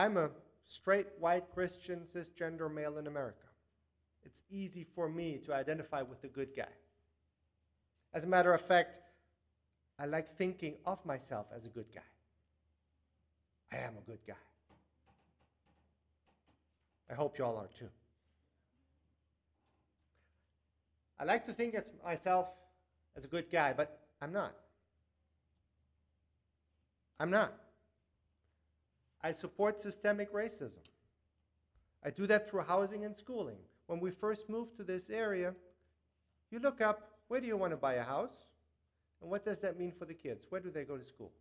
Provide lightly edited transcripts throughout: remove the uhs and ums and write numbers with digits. I'm a straight, white, Christian, cisgender male in America. It's easy for me to identify with the good guy. As a matter of fact, I like thinking of myself as a good guy. I am a good guy. I hope you all are too. I like to think of myself as a good guy, but I'm not. I'm not. I support systemic racism. I do that through housing and schooling. When we first moved to this area, you look up, where do you want to buy a house? And what does that mean for the kids? Where do they go to school?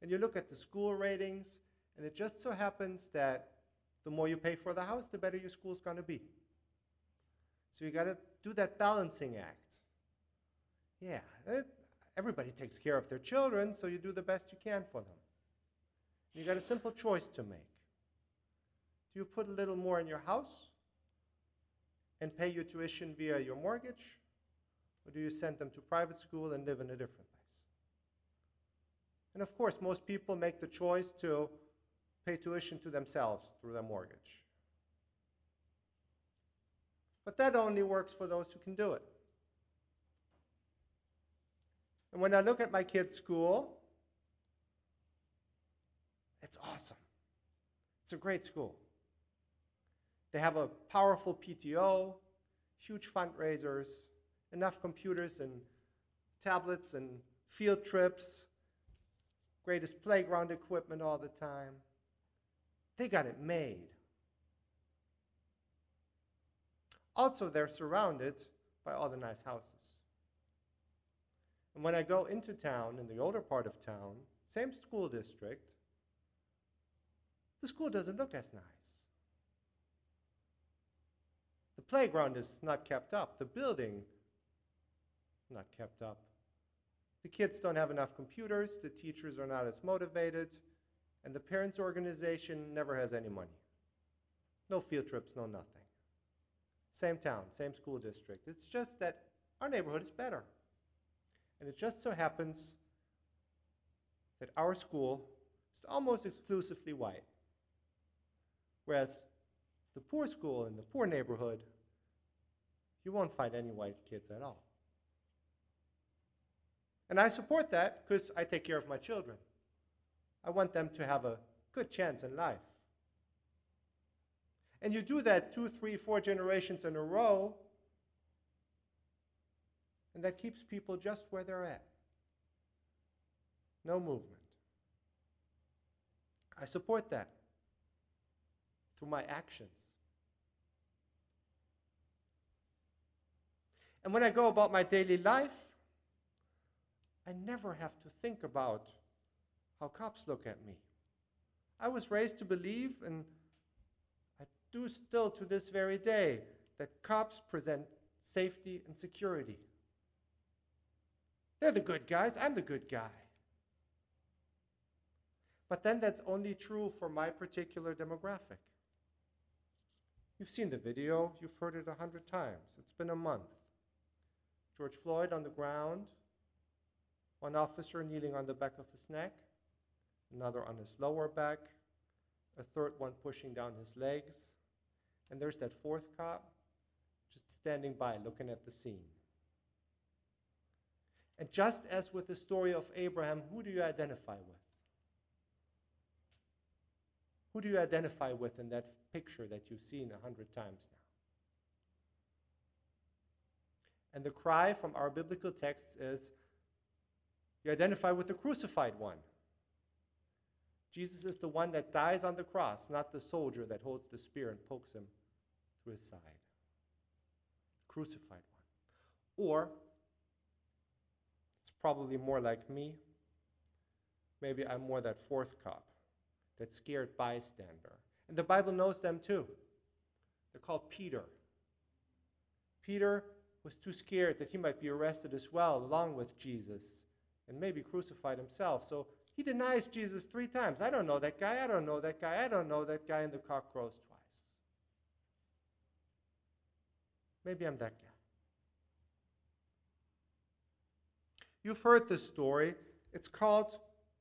And you look at the school ratings, and it just so happens that the more you pay for the house, the better your school's going to be. So you got to do that balancing act. Yeah, everybody takes care of their children, so you do the best you can for them. You got a simple choice to make. Do you put a little more in your house and pay your tuition via your mortgage? Or do you send them to private school and live in a different place? And of course, most people make the choice to pay tuition to themselves through their mortgage. But that only works for those who can do it. And when I look at my kids' school, it's awesome. It's a great school. They have a powerful PTO, huge fundraisers, enough computers and tablets and field trips, greatest playground equipment all the time. They got it made. Also, they're surrounded by all the nice houses. And when I go into town, in the older part of town, same school district, the school doesn't look as nice. The playground is not kept up. The building, not kept up. The kids don't have enough computers. The teachers are not as motivated. And the parents' organization never has any money. No field trips, no nothing. Same town, same school district. It's just that our neighborhood is better. And it just so happens that our school is almost exclusively white. Whereas the poor school in the poor neighborhood, you won't find any white kids at all. And I support that because I take care of my children. I want them to have a good chance in life. And you do that 2, 3, 4 generations in a row, and that keeps people just where they're at. No movement. I support that. Through my actions. And when I go about my daily life, I never have to think about how cops look at me. I was raised to believe, and I do still to this very day, that cops present safety and security. They're the good guys, I'm the good guy. But then that's only true for my particular demographic. You've seen the video, you've heard it 100 times. It's been a month. George Floyd on the ground, one officer kneeling on the back of his neck, another on his lower back, a third one pushing down his legs, and there's that fourth cop just standing by looking at the scene. And just as with the story of Abraham, who do you identify with? Who do you identify with in that picture that you've seen 100 times now? And the cry from our biblical texts is, you identify with the crucified one. Jesus is the one that dies on the cross, not the soldier that holds the spear and pokes him through his side. Crucified one. Or, it's probably more like me, maybe I'm more that fourth cop. That scared bystander. And the Bible knows them too. They're called Peter. Peter was too scared that he might be arrested as well, along with Jesus, and maybe crucified himself. So he denies Jesus 3 times. I don't know that guy, I don't know that guy, I don't know that guy, and the cock crows twice. Maybe I'm that guy. You've heard this story. It's called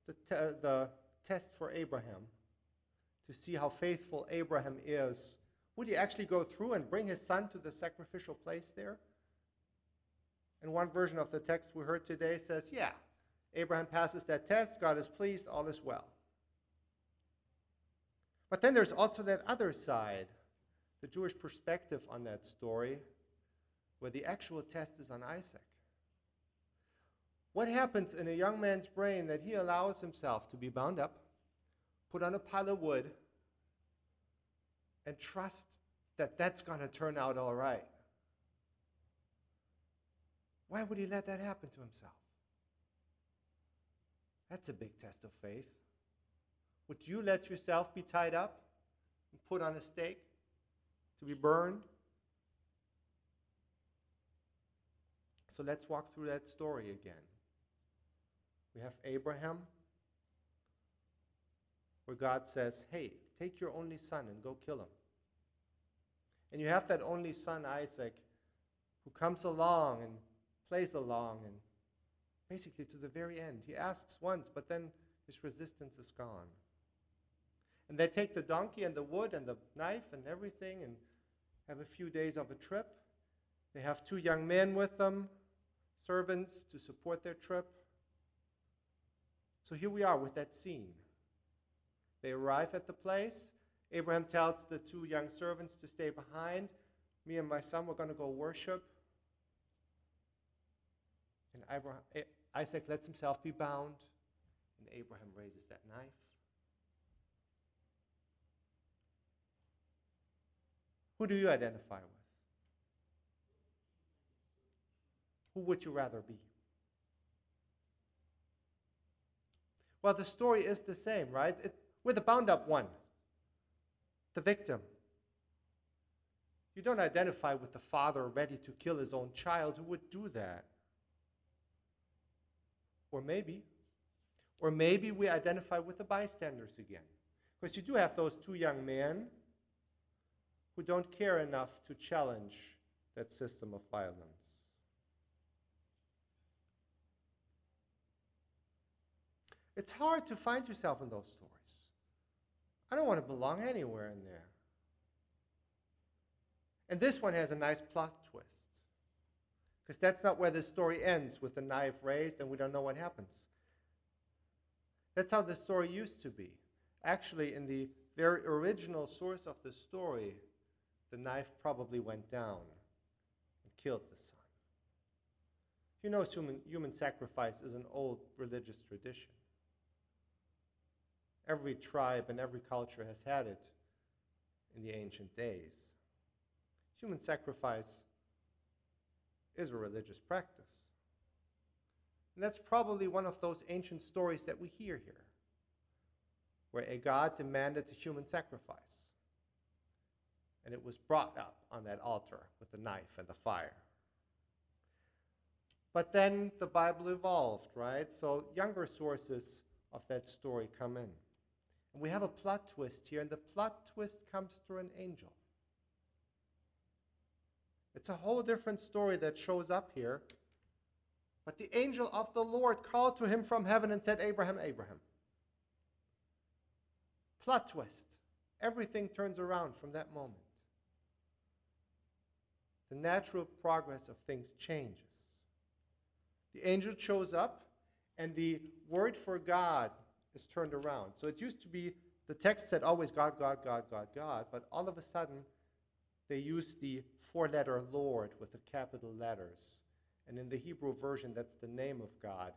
the test for Abraham. to see how faithful Abraham is, would he actually go through and bring his son to the sacrificial place there? And one version of the text we heard today says, yeah, Abraham passes that test, God is pleased, all is well. But then there's also that other side, the Jewish perspective on that story, where the actual test is on Isaac. What happens in a young man's brain that he allows himself to be bound up, put on a pile of wood, and trust that that's going to turn out all right? Why would he let that happen to himself? That's a big test of faith. Would you let yourself be tied up and put on a stake to be burned? So let's walk through that story again. We have Abraham, where God says, hey, take your only son and go kill him. And you have that only son, Isaac, who comes along and plays along, and basically to the very end, he asks once, but then his resistance is gone. And they take the donkey and the wood and the knife and everything and have a few days of a trip. They have two young men with them, servants to support their trip. So here we are with that scene. They arrive at the place. Abraham tells the two young servants to stay behind. Me and my son, we're going to go worship. And Isaac lets himself be bound, and Abraham raises that knife. Who do you identify with? Who would you rather be? Well, the story is the same, right? We're the bound-up one, the victim. You don't identify with the father ready to kill his own child. Who would do that? Or maybe we identify with the bystanders again. Because you do have those two young men who don't care enough to challenge that system of violence. It's hard to find yourself in those stories. I don't want to belong anywhere in there. And this one has a nice plot twist, because that's not where the story ends, with the knife raised and we don't know what happens. That's how the story used to be. Actually, in the very original source of the story, the knife probably went down and killed the son. You know, human sacrifice is an old religious tradition. Every tribe and every culture has had it in the ancient days. Human sacrifice is a religious practice. And that's probably one of those ancient stories that we hear here, where a god demanded a human sacrifice, and it was brought up on that altar with the knife and the fire. But then the Bible evolved, right? So younger sources of that story come in. And we have a plot twist here, and the plot twist comes through an angel. It's a whole different story that shows up here. But the angel of the Lord called to him from heaven and said, Abraham, Abraham. Plot twist. Everything turns around from that moment. The natural progress of things changes. The angel shows up, and the word for God is turned around. So it used to be the text said always God, God, God, God, God, but all of a sudden they use the four-letter Lord with the capital letters. And in the Hebrew version, that's the name of God.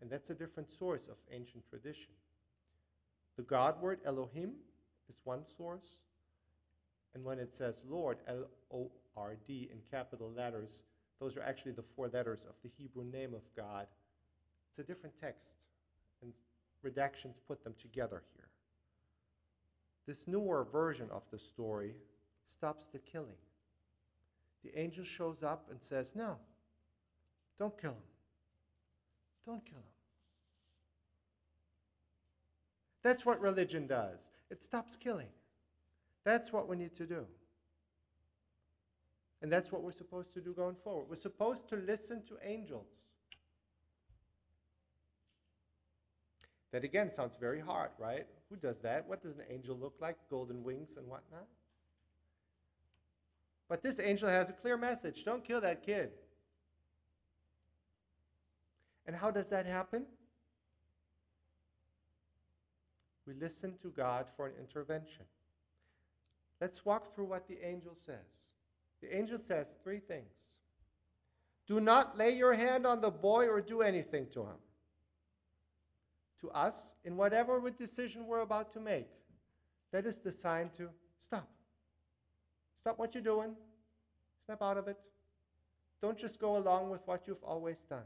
And that's a different source of ancient tradition. The God word, Elohim, is one source. And when it says Lord, L-O-R-D, in capital letters, those are actually the four letters of the Hebrew name of God. It's a different text, and redactions put them together here. This newer version of the story stops the killing. The angel shows up and says, no, don't kill him. Don't kill him. That's what religion does. It stops killing. That's what we need to do. And that's what we're supposed to do going forward. We're supposed to listen to angels. That again sounds very hard, right? Who does that? What does an angel look like? Golden wings and whatnot. But this angel has a clear message. Don't kill that kid. And how does that happen? We listen to God for an intervention. Let's walk through what the angel says. The angel says three things. Do not lay your hand on the boy or do anything to him. To us, in whatever decision we're about to make, that is the sign to stop. Stop what you're doing. Snap out of it. Don't just go along with what you've always done.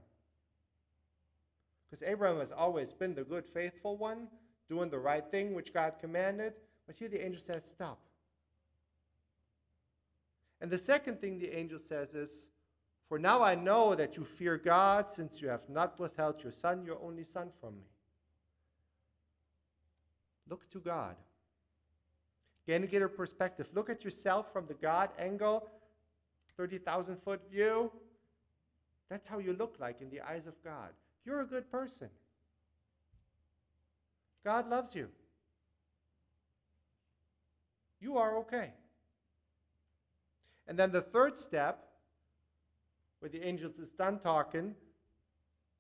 Because Abraham has always been the good, faithful one, doing the right thing which God commanded. But here the angel says, stop. And the second thing the angel says is, for now I know that you fear God, since you have not withheld your son, your only son, from me. Look to God. Again, to get a perspective, look at yourself from the God angle, 30,000 foot view. That's how you look like in the eyes of God. You're a good person. God loves you. You are okay. And then the third step, where the angel is done talking,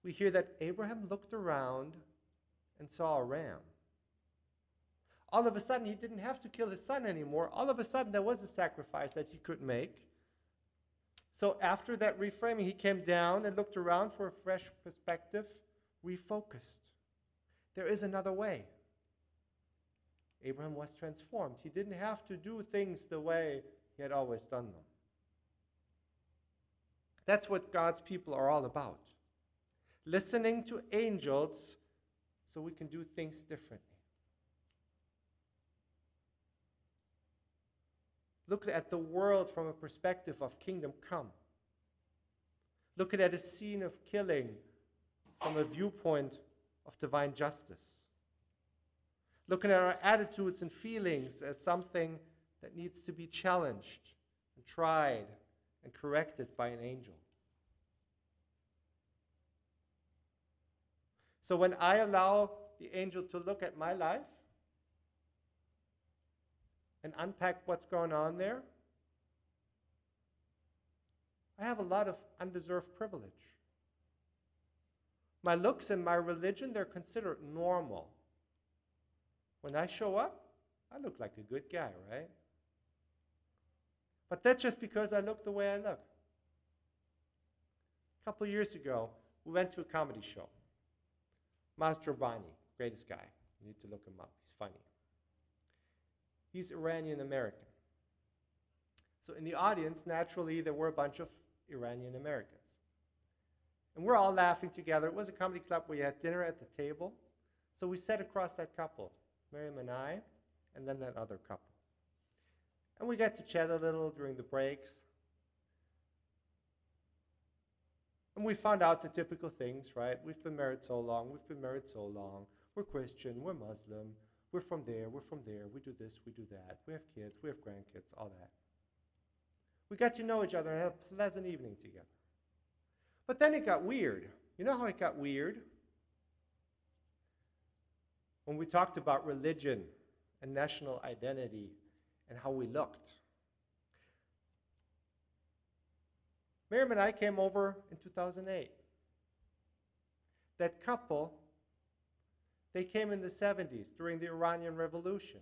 we hear that Abraham looked around and saw a ram. All of a sudden, he didn't have to kill his son anymore. All of a sudden, there was a sacrifice that he could make. So after that reframing, he came down and looked around for a fresh perspective, refocused. There is another way. Abraham was transformed. He didn't have to do things the way he had always done them. That's what God's people are all about. Listening to angels so we can do things differently. Look at the world from a perspective of kingdom come. Look at a scene of killing from a viewpoint of divine justice. Looking at our attitudes and feelings as something that needs to be challenged and tried and corrected by an angel. So when I allow the angel to look at my life and unpack what's going on there, I have a lot of undeserved privilege. My looks and my religion, they're considered normal. When I show up, I look like a good guy, right? But that's just because I look the way I look. A couple years ago, we went to a comedy show. Maz Jobrani, greatest guy. You need to look him up. He's funny. He's Iranian-American. So in the audience, naturally, there were a bunch of Iranian-Americans. And we're all laughing together. It was a comedy club where you had dinner at the table. So we sat across that couple, Miriam and I, and then that other couple. And we got to chat a little during the breaks. And we found out the typical things, right? We've been married so long. We've been married so long. We're Christian. We're Muslim. We're from there. We're from there. We do this. We do that. We have kids. We have grandkids. All that. We got to know each other and had a pleasant evening together. But then it got weird. You know how it got weird? When we talked about religion and national identity and how we looked. Miriam and I came over in 2008. That couple, they came in the 70s during the Iranian Revolution.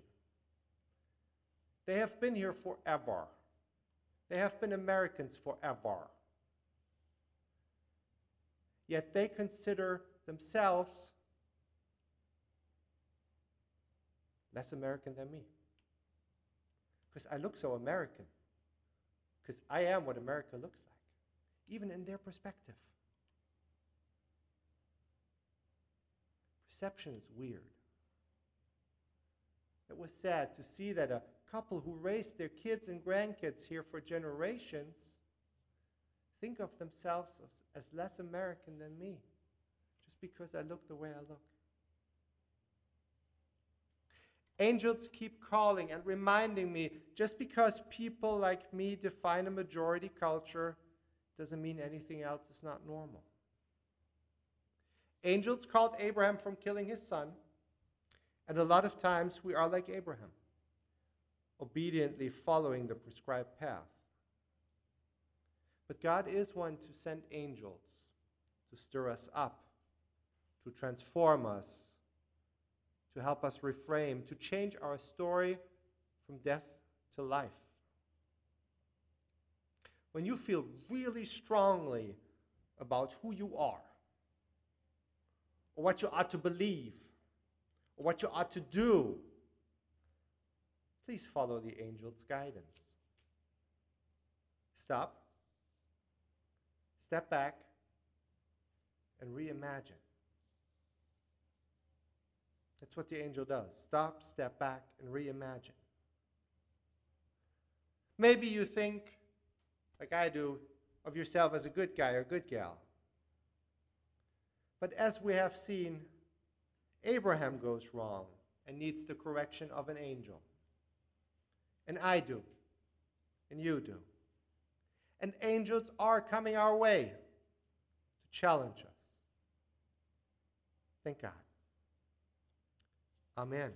They have been here forever. They have been Americans forever. Yet they consider themselves less American than me. Because I look so American. Because I am what America looks like. Even in their perspective. Perception is weird. It was sad to see that a couple who raised their kids and grandkids here for generations think of themselves as less American than me. Just because I look the way I look. Angels keep calling and reminding me, just because people like me define a majority culture doesn't mean anything else is not normal. Angels called Abraham from killing his son. And a lot of times we are like Abraham, obediently following the prescribed path. But God is one to send angels to stir us up, to transform us, to help us reframe, to change our story from death to life. When you feel really strongly about who you are, or what you ought to believe, or what you ought to do, please follow the angel's guidance. Stop. Step back and reimagine. That's what the angel does. Stop, step back, and reimagine. Maybe you think, like I do, of yourself as a good guy or good gal. But as we have seen, Abraham goes wrong and needs the correction of an angel. And I do. And you do. And angels are coming our way to challenge us. Thank God. Amen.